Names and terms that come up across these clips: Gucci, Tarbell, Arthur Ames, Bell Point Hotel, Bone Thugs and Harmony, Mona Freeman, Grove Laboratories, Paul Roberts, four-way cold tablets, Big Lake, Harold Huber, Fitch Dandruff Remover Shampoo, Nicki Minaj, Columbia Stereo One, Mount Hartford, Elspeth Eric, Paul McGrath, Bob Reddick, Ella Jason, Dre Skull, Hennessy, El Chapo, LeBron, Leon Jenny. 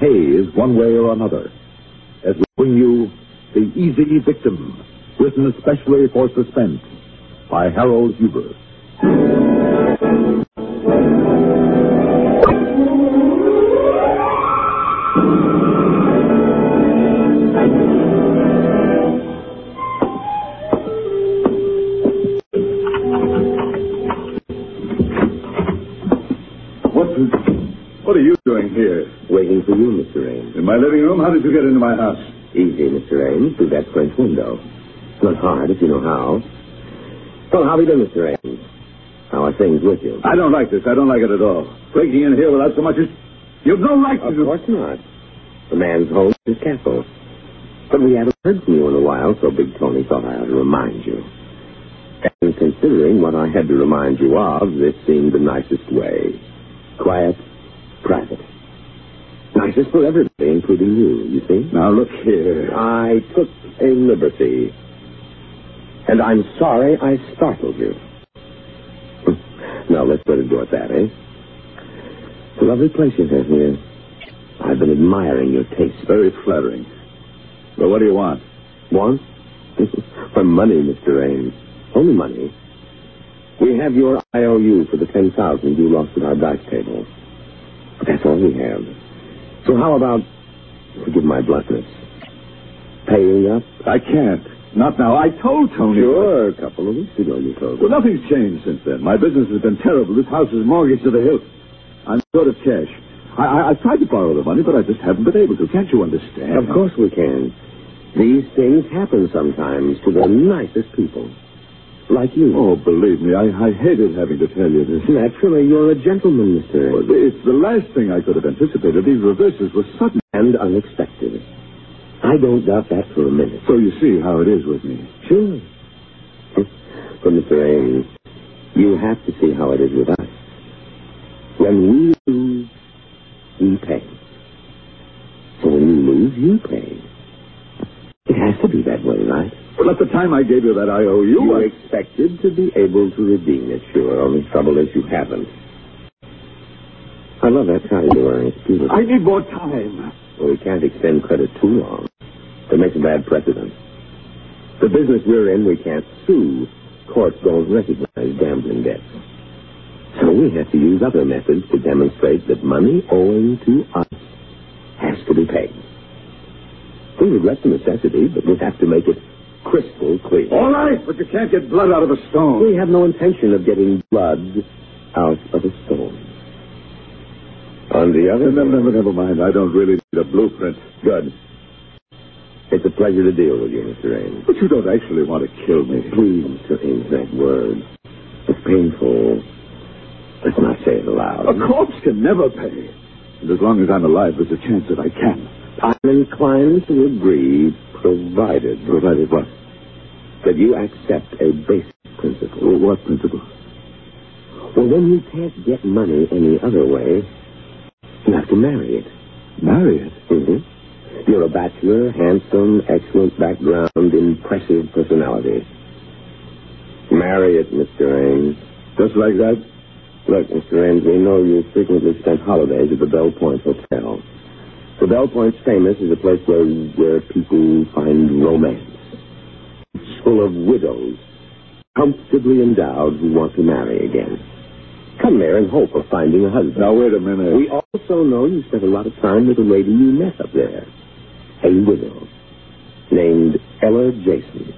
pays one way or another, as we bring you The Easy Victim, written especially for suspense by Harold Huber. What are you doing here? Waiting for you, Mr. Ames. In my living room? How did you get into my house? Easy, Mr. Ames, through that French window. It's not hard if you know how. Well, how have you done, Mr. Ames? How are things with you? I don't like this. I don't like it at all. Breaking in here without so much as... You've no right to do... Of course not. The man's home is his castle. But we haven't heard from you in a while, so Big Tony thought I ought to remind you. And considering what I had to remind you of, this seemed the nicest way. Quiet, private. Nicest for everybody, including you see? Now, look here. I took a liberty. And I'm sorry I startled you. Now, let's let it go at that, eh? It's a lovely place you have here. I've been admiring your taste. Very flattering. Well, what do you want? Want? For money, Mr. Ames. Only money. We have your IOU for the 10,000 you lost at our dice table. But that's all we have. So how about, forgive my bluntness, paying up? I can't. Not now. I told Tony. Sure, a couple of weeks ago you told me. Well, nothing's changed since then. My business has been terrible. This house is mortgaged to the hilt. I'm short of cash. I've tried to borrow the money, but I just haven't been able to. Can't you understand? Of course we can. These things happen sometimes to the nicest people. Like you. Oh, believe me, I hated having to tell you this. Naturally, you're a gentleman, Mr. Well, it's the last thing I could have anticipated. These reverses were sudden. And unexpected. I don't doubt that for a minute. So you see how it is with me. Sure. But, Mr. Ames, you have to see how it is with us. When we lose, we pay. So when you lose, you pay. It has to be that way, right? Well, at the time I gave you that IOU... You expected to be able to redeem it, sure. Only trouble is you haven't. I love that tie you're wearing. I need more time. Well, we can't extend credit too long. It makes a bad precedent. The business we're in, we can't sue. Courts don't recognize gambling debts. So we have to use other methods to demonstrate that money owing to us has to be paid. We regret the necessity, but we have to make it crystal clear. All right, but you can't get blood out of a stone. We have no intention of getting blood out of a stone. On the other hand... Never mind. I don't really need a blueprint. Good. It's a pleasure to deal with you, Mr. Ames. But you don't actually want to kill me. Please, Mr. Ames, that word. It's painful. Let's not say it aloud. A corpse can never pay. And as long as I'm alive, there's a chance that I can. I'm inclined to agree, provided... Provided what? That you accept a basic principle. Well, what principle? Well, when you can't get money any other way, you have to marry it. Marry it? Mm-hmm. You're a bachelor, handsome, excellent background, impressive personality. Marry it, Mr. Ames. Just like that? Look, Mr. Ames, we know you frequently spent holidays at the Bell Point Hotel. The Bell Point's famous as a place where people find romance. It's full of widows, comfortably endowed, who want to marry again. Come there in hope of finding a husband. Now, wait a minute. We also know you spent a lot of time with a lady you met up there. A widow named Ella Jason.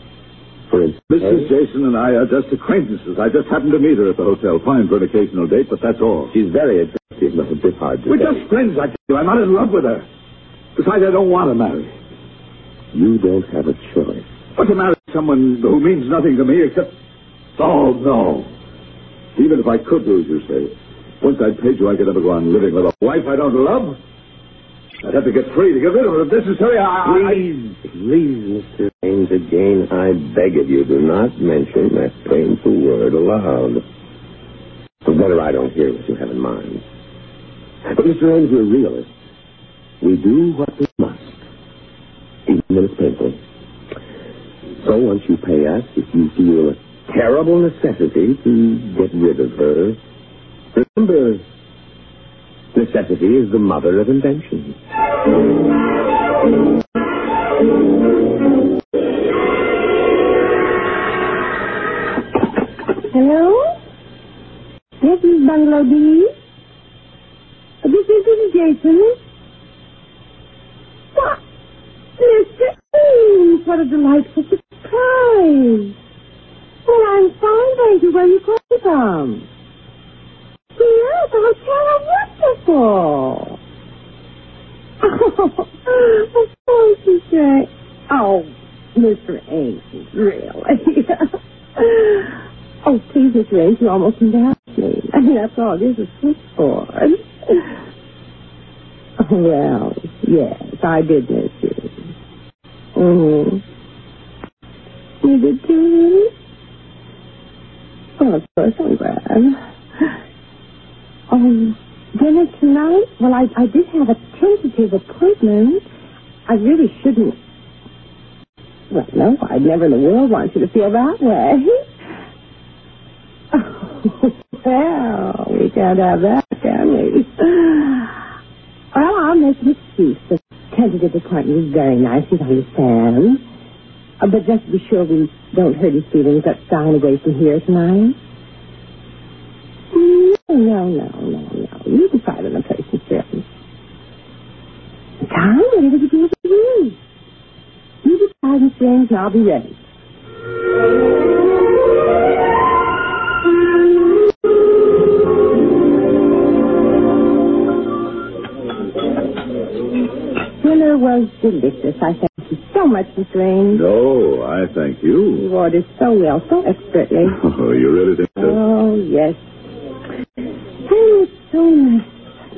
For instance... Mrs. Jason and I are just acquaintances. I just happened to meet her at the hotel. Fine for an occasional date, but that's all. She's very attractive. It's not a bit hard to say. We're just friends, I tell you. I'm not in love with her. Besides, I don't want to marry. You don't have a choice. But to marry someone who means nothing to me except... Oh, no. Even if I could lose, you say. Once I'd paid you, I could never go on living with a wife I don't love. I'd have to get free to get rid of her if necessary. Please, Mr. Ames, again, I beg of you, do not mention that painful word aloud. The better I don't hear what you have in mind. But, Mr. Ames, we're realists. We do what we must, even when it's painful. So once you pay us, if you feel a terrible necessity to get rid of her, remember, Necessity is the mother of invention. Hello? This is Bungalow B. This is Jason. What? Mr. E, what a delightful surprise. Well, I'm fine, thank you. Where are you calling from? Here, the hotel. How wonderful. Oh, of course you say. Oh, Mr. Ainsley, really. Oh, please, Mr. Ainsley, you almost embarrassed me. I mean, after all, this is switchboard. Well, yes, I did miss you. Mm-hmm. You did too, really? Well, of course, I'm glad. Dinner tonight? Well, I did have a tentative appointment. I really shouldn't. Well, no, I'd never in the world want you to feel that way. Oh, well, we can't have that, can we? Well, I'll make an excuse. The tentative appointment is very nice, you understand. But just to be sure we don't hurt his feelings, let's dine away from here tonight. No. You decide on a place to sit. Tom, whatever you do with you. You decide and change, and I'll be ready. Dinner was delicious. I thank you so much, Mr. Raines. No, I thank you. You ordered so well, so expertly. Oh, you really think so? Oh, yes. It's so nice,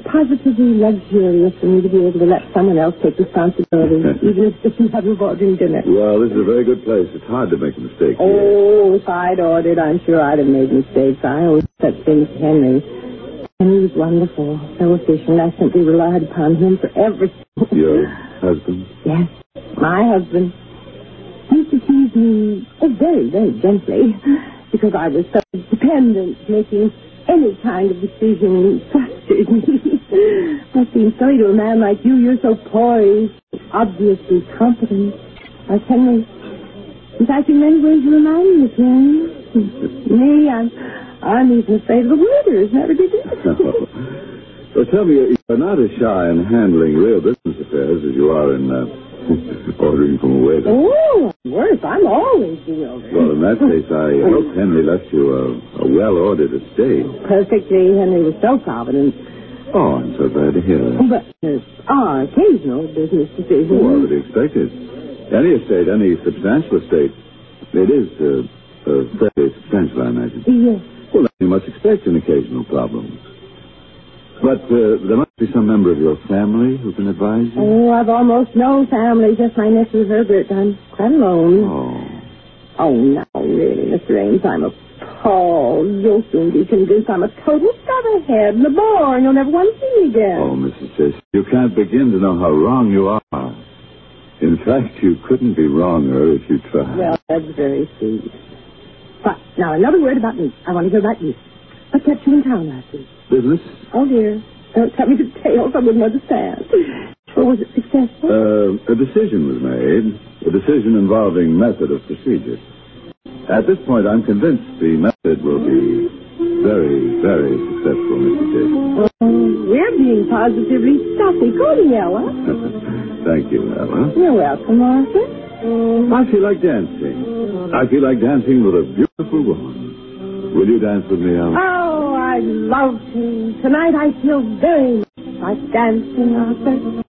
positively luxurious for me to be able to let someone else take responsibility, even if you haven't ordered dinner. Well, this is a very good place. It's hard to make a mistake. Oh, if I'd ordered, I'm sure I'd have made mistakes. I always said things to Henry. Henry was wonderful, so efficient. I simply relied upon him for everything. Your husband? Yes, my husband. He used to tease me very, very gently because I was so dependent, making any kind of decision frustrated me. That seems silly to a man like you. You're so poised, obviously confident. Like Henry. In fact, in many ways, you remind me of him. Me, I'm even afraid of the waiter. Isn't that ridiculous? Well, tell me, you're not as shy in handling real business affairs as you are in ordering from a waiter. Oh, worse. I'm always bewildered. Well, in that case, I hope Henry left you a well-ordered estate. Perfectly. Henry was so provident. Oh, I'm so glad to hear that. But there are occasional business decisions. Oh, I would expect it. Any estate, any substantial estate. It is fairly substantial, I imagine. Yes. Well, then you must expect an occasional problem. But there must be some member of your family who can advise you. Oh, I've almost no family, just my nephew Herbert. I'm quite alone. Oh. Oh, no, really, Mr. Ames, I'm appalled. You'll soon be convinced I'm a total featherhead and a bore, and you'll never want to see me again. Oh, Mrs. Chase, you can't begin to know how wrong you are. In fact, you couldn't be wronger if you tried. Well, that's very sweet. But now, another word about me. I want to hear about you. What kept you in town last week? Business? Oh, dear. Don't tell me the details. I wouldn't understand. Or was it successful? A decision was made. A decision involving method of procedure. At this point, I'm convinced the method will be very, very successful, Mr. Jason. We're being positively stuffy. Good, Ella. Thank you, Ella. You're welcome, Arthur. I feel like dancing. I feel like dancing with a beautiful woman. Will you dance with me, Ella? Oh, I love to. Tonight I feel very much like dancing, Arthur.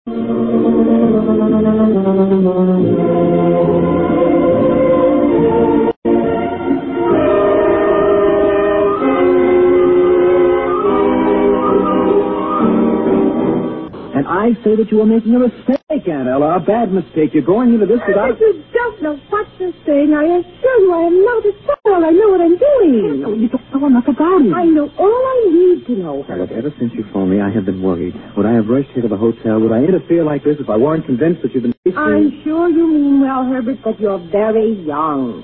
And I say that you are making a mistake, Aunt Ella, a bad mistake. You're going into this without... You don't know what you're saying. I assure you I am not a child. I know what I'm doing. You don't know enough about it. I know all I need to know. Now, look, ever since you phoned me, I have been worried. Would I have rushed here to the hotel? Would I interfere like this if I weren't convinced that you've been... I'm sure you mean well, Herbert, but you're very young.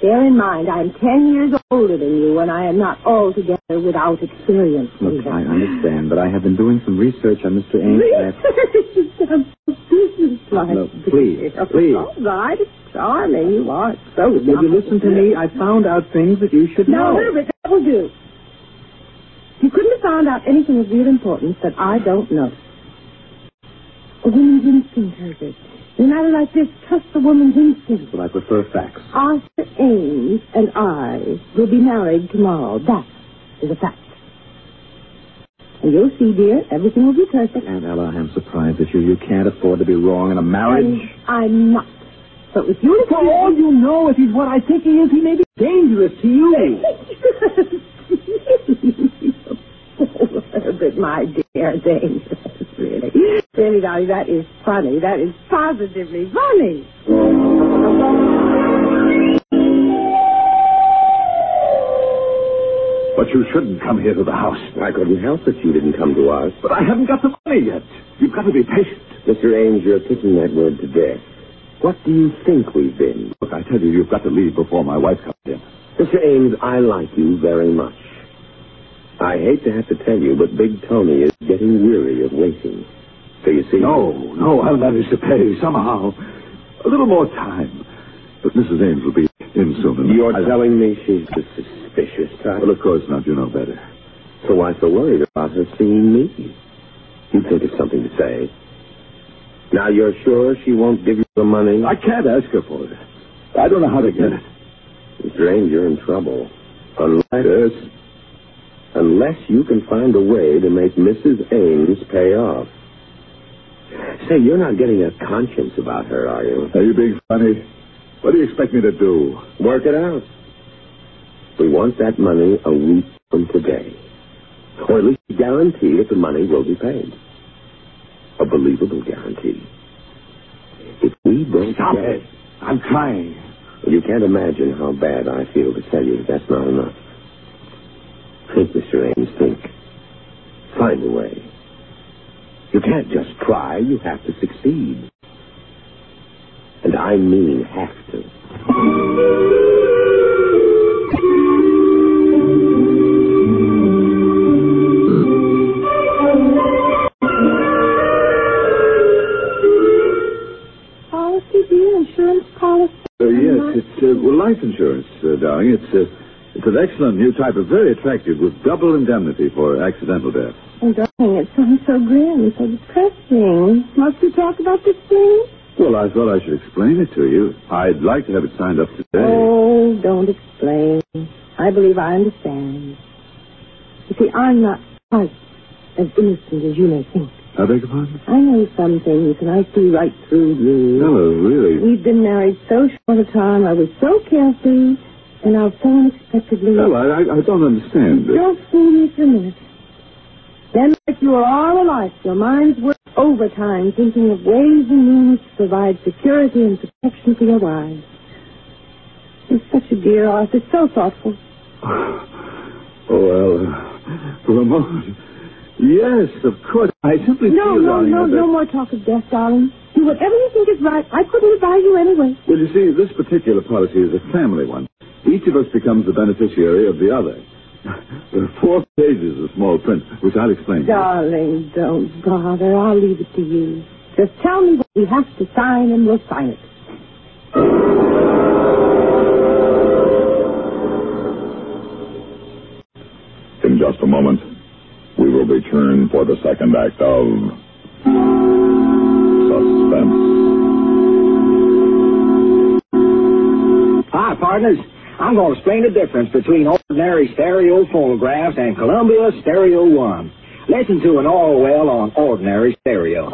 Bear in mind, I'm 10 years older than you, and I am not altogether without experience. Look, I understand, but I have been doing some research on Mr. Ames. Please. All right, it's charming. You are so good. Will you listen to me? I found out things that you should know. No, Herbert, that will do. You couldn't have found out anything of real importance that I don't know. A woman's instinct, Herbert. In a matter like this, trust the woman's instinct. Well, I prefer facts. Arthur Ames and I will be married tomorrow. That is a fact. And you'll see, dear, everything will be perfect. Aunt Ella, I'm surprised at you. You can't afford to be wrong in a marriage. And I'm not. But if you... For all you know, if he's what I think he is, he may be dangerous to you. But my dear, dangerous. Really, darling, that is funny. That is positively funny. But you shouldn't come here to the house. I couldn't help it. You didn't come to us. But I haven't got the money yet. You've got to be patient. Mr. Ames, you're picking that word to death. What do you think we've been? Look, I tell you, you've got to leave before my wife comes in. Mr. Ames, I like you very much. I hate to have to tell you, but Big Tony is getting weary of waiting. So you see... No, I'll manage to pay somehow. A little more time. But Mrs. Ames will be in soon enough. You're telling me she's a suspicious type? Well, of course not. You know better. So why so worried about her seeing me? You think of something to say. Now, you're sure she won't give you the money? I can't ask her for it. I don't know how to get it. Mr. Ames, you're in trouble. Unless you can find a way to make Mrs. Ames pay off. Say, you're not getting a conscience about her, are you? Are you being funny? What do you expect me to do? Work it out. We want that money a week from today. Or at least guarantee that the money will be paid. A believable guarantee. If we don't... Stop it! I'm trying. You can't imagine how bad I feel to tell you that's not enough. Think, Mr. Ames, think. Find a way. You can't just try. You have to succeed. And I mean have to. Policy, dear? Insurance policy? Yes, it's life insurance, darling. It's an excellent new type of very attractive with double indemnity for accidental death. Oh, darling, it sounds so grim, so depressing. Must we talk about this thing? Well, I thought I should explain it to you. I'd like to have it signed up today. Oh, don't explain. I believe I understand. You see, I'm not quite as innocent as you may think. I beg your pardon? I know some things, and I see right through you. No, really? We've been married so short a time. I was so carefree. And now, so unexpectedly... Well, I don't understand. Just see me for a minute. Then, like you are all alike, your minds work overtime thinking of ways and means to provide security and protection for your wives. You're such a dear, Arthur. So thoughtful. Ramon. Yes, of course. I simply... No more talk of death, darling. Do whatever you think is right. I couldn't advise you anyway. Well, you see, this particular policy is a family one. Each of us becomes the beneficiary of the other. There are 4 pages of small print, which I'll explain. Darling, don't bother. I'll leave it to you. Just tell me what we have to sign, and we'll sign it. In just a moment, we will return for the second act of Suspense. Hi, partners. I'm going to explain the difference between ordinary stereo phonographs and Columbia Stereo One. Listen to an Orwell on ordinary stereo.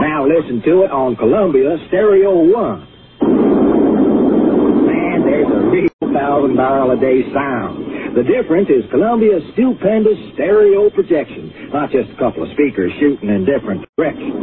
Now listen to it on Columbia Stereo One. Man, there's a real $1,000 a day sound. The difference is Columbia's stupendous stereo projection, not just a couple of speakers shooting in different directions.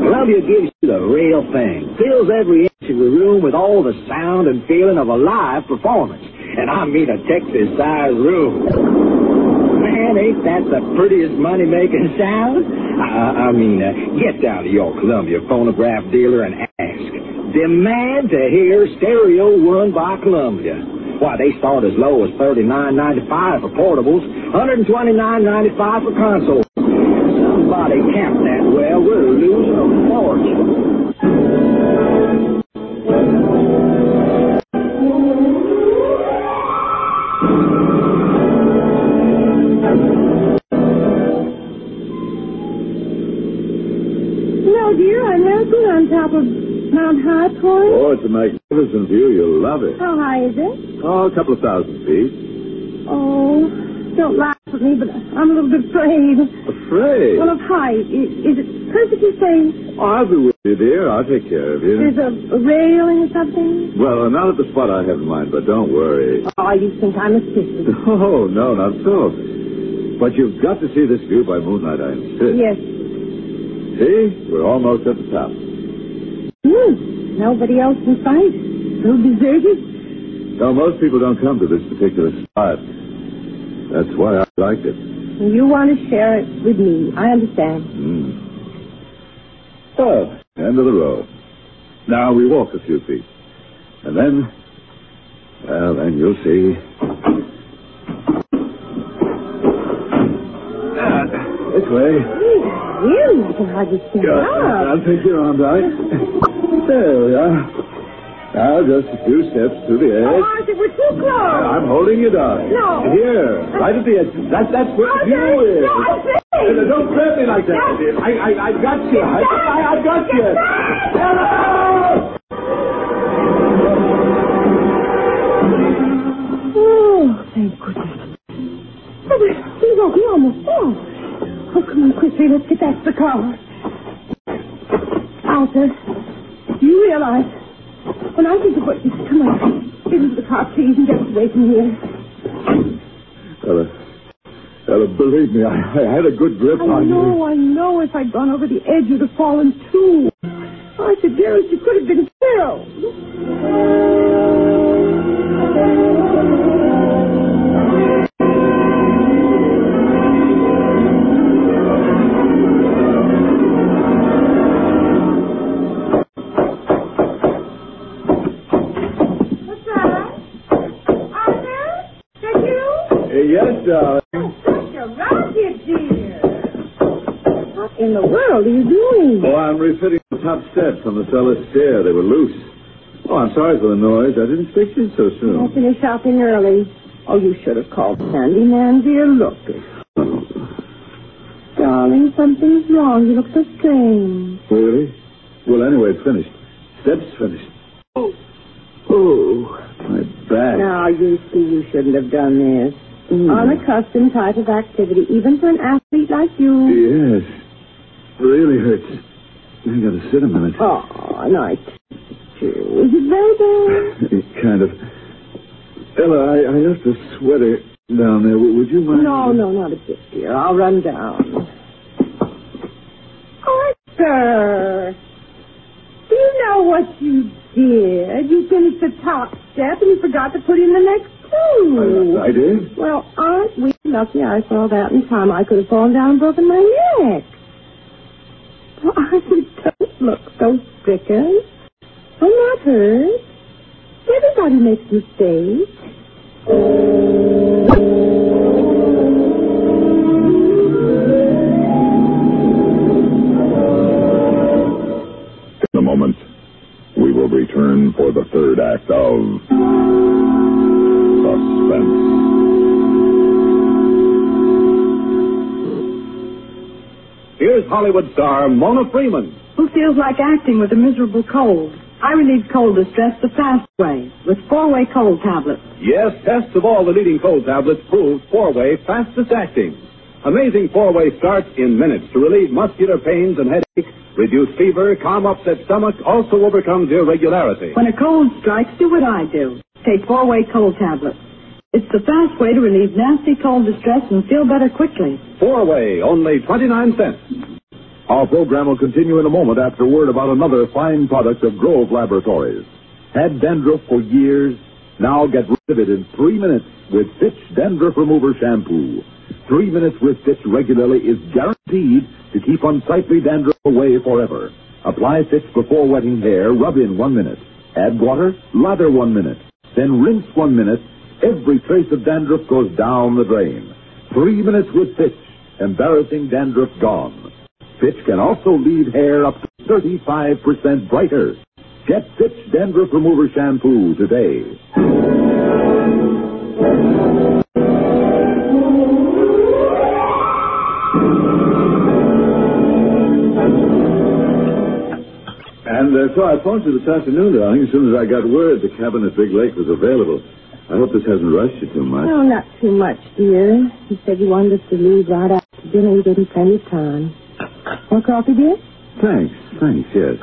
Columbia gives you the real thing. Fills every inch of the room with all the sound and feeling of a live performance. And I mean a Texas-sized room. Man, ain't that the prettiest money-making sound? I mean, get down to your Columbia phonograph dealer and ask. demand to hear Stereo One by Columbia. Why, they start as low as $39.95 for portables, $129.95 for consoles. Somebody camp that well, we're losing a fortune. No, dear, I'm helping on top of Mount Hartford? Oh, it's a magnificent view. You'll love it. How high is it? Oh, a couple of thousand feet. Oh, don't laugh at me, but I'm a little bit afraid. Afraid? Well, of height. Is it perfectly safe? Oh, I'll be with you, dear. I'll take care of you. There's a railing or something? Well, not at the spot I have in mind, but don't worry. Oh, you think I'm a sissy? Oh, no, not at all. But you've got to see this view by moonlight, I insist. Yes. See? We're almost at the top. Nobody else in sight. So deserted. No, most people don't come to this particular spot. That's why I liked it. You want to share it with me. I understand. Oh, end of the road. Now we walk a few feet. And then, well, then you'll see. This way. You can hardly stand up. I'll take your arm, right? There we are. Now, just a few steps to the edge. Oh, Arthur, we're too close. I'm holding you down. No. Here, right at the edge. That's where the view is. No, I'm saying. Don't grab me like that. No. I've got you. I've got you. Oh, thank goodness. Oh, we almost fell. Oh, come on, quickly. Let's get back to the car. Arthur. You realize, when I think of what you... Come on, get into the car, please, and get away from here. Ella, believe me, I had a good grip on you. I know. If I'd gone over the edge, you'd have fallen, too. Oh, I said, dearest, you could have been killed. Refitting the top steps on the cellar stair. They were loose. Oh, I'm sorry for the noise. I didn't expect you so soon. I'll finish shopping early. Oh, you should have called Sandyman, dear. Look. Darling, something's wrong. You look so strange. Really? Well, anyway, it's finished. Steps finished. Oh, my back. Now, you see, you shouldn't have done this. Unaccustomed type of activity, even for an athlete like you. Yes. It really hurts. I've got to sit a minute. Oh, nice. Is it very bad? Kind of. Ella, I left a sweater down there. Would you mind? No, not a bit, dear. I'll run down. Arthur! Do you know what you did? You finished the top step and you forgot to put in the next two. I did? Well, aren't we lucky? I saw that in time. I could have fallen down and broken my neck. Oh, Arthur, don't look so stricken. I'm not hurt. Everybody makes mistakes. In a moment, we will return for the third act of Suspense. Here's Hollywood star Mona Freeman. Who feels like acting with a miserable cold? I relieve cold distress the fast way with four-way cold tablets. Yes, tests of all the leading cold tablets prove four-way fastest acting. Amazing four-way starts in minutes to relieve muscular pains and headaches, reduce fever, calm upset stomach, also overcomes irregularity. When a cold strikes, do what I do. Take four-way cold tablets. It's the fast way to relieve nasty cold distress and feel better quickly. Four-way, only 29 cents. Our program will continue in a moment after word about another fine product of Grove Laboratories. Had dandruff for years? Now get rid of it in 3 minutes with Fitch Dandruff Remover Shampoo. 3 minutes with Fitch regularly is guaranteed to keep unsightly dandruff away forever. Apply Fitch before wetting hair, rub in 1 minute. Add water, lather 1 minute. Then rinse 1 minute. Every trace of dandruff goes down the drain. 3 minutes with Fitch. Embarrassing dandruff gone. Fitch can also leave hair up to 35% brighter. Get Fitch Dandruff Remover Shampoo today. And so I phoned you this afternoon, darling. As soon as I got word, the cabin at Big Lake was available. I hope this hasn't rushed you too much. No, not too much, dear. You said you wanted us to leave right after dinner. You didn't plenty of time. Want coffee, dear? Thanks, yes.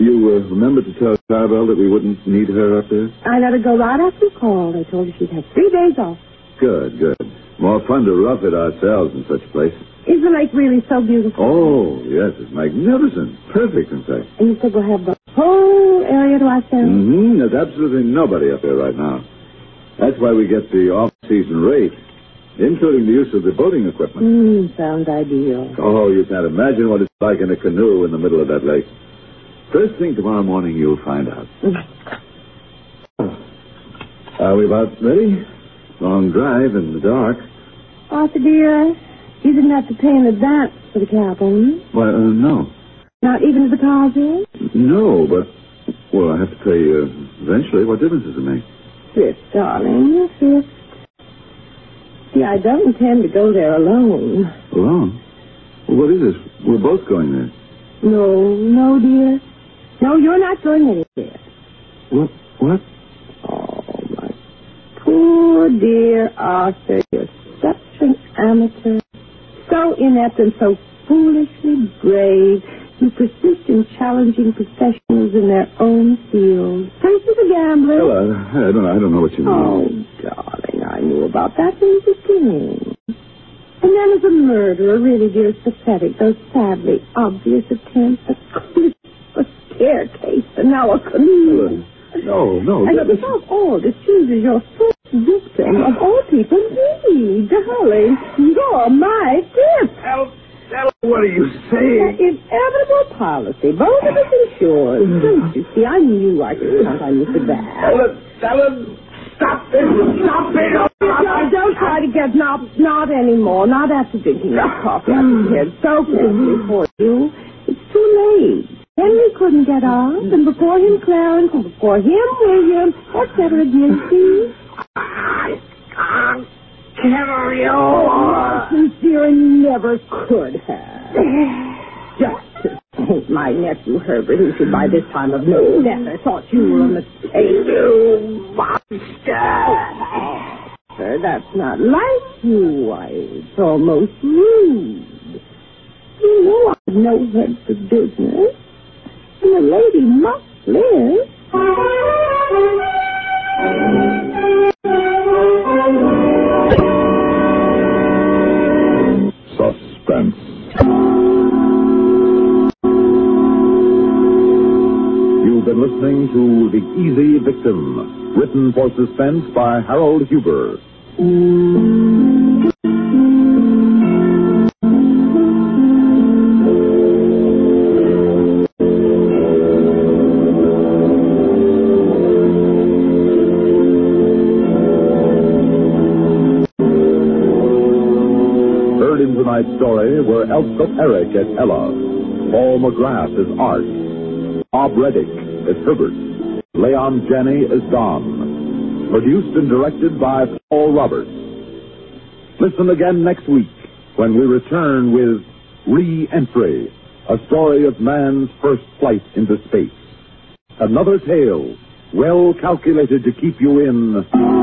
You remember to tell Tarbell that we wouldn't need her up there? I let her go right after the call. They told her she'd have 3 days off. Good. More fun to rough it ourselves in such places. Is the lake really so beautiful? Oh, yes, it's magnificent. Perfect, in fact. And you said we'll have the whole area to ourselves? Mm-hmm. There's absolutely nobody up there right now. That's why we get the off-season rate, including the use of the boating equipment. Sounds ideal. Oh, you can't imagine what it's like in a canoe in the middle of that lake. First thing tomorrow morning, you'll find out. Are we about ready? Long drive in the dark. Arthur, dear, you didn't have to pay in advance for the cabin. Well, no. Not even to the car's in? No, but, well, I have to pay eventually. What difference does it make? Yes, darling, yes. See, I don't intend to go there alone. Alone? Well, what is this? We're both going there. No, dear. No, you're not going anywhere. What? Oh, my poor dear Arthur. You're such an amateur. So inept and so foolishly brave. You persist in challenging professionals in their own field. First as a gambler. Well, I don't know what you mean. Oh, darling, I knew about that from the beginning. And then as a murderer, really, dear, it's pathetic. Those sadly obvious attempts, a staircase, and now a canoe. No. And above all, it chooses your first victim of all people, me, darling. You're my tip. Ella, what are you saying? That inevitable policy. Both of us insured. Don't you see? I knew I could count on you for that. Ella. Stop it! Don't try to get not anymore. Not after drinking that coffee. It's so busy for you. It's too late. Henry couldn't get off, and before him Clarence, and before him William, etc. Do you see? I can't kill you. Oh, sincere, and never could have. Just to think, my nephew Herbert, who should by this time have known better, thought you were a mistake. You monster! Sir, that's not like you. Why, it's almost rude. You know I've no head for business. And a lady must live. Suspense. Been listening to The Easy Victim, written for suspense by Harold Huber. Heard in tonight's story were Elspeth Eric as Ella, Paul McGrath as Art, Bob Reddick as Herbert, Leon Jenny as Don. Produced and directed by Paul Roberts. Listen again next week when we return with Re-Entry, a story of man's first flight into space. Another tale well calculated to keep you in...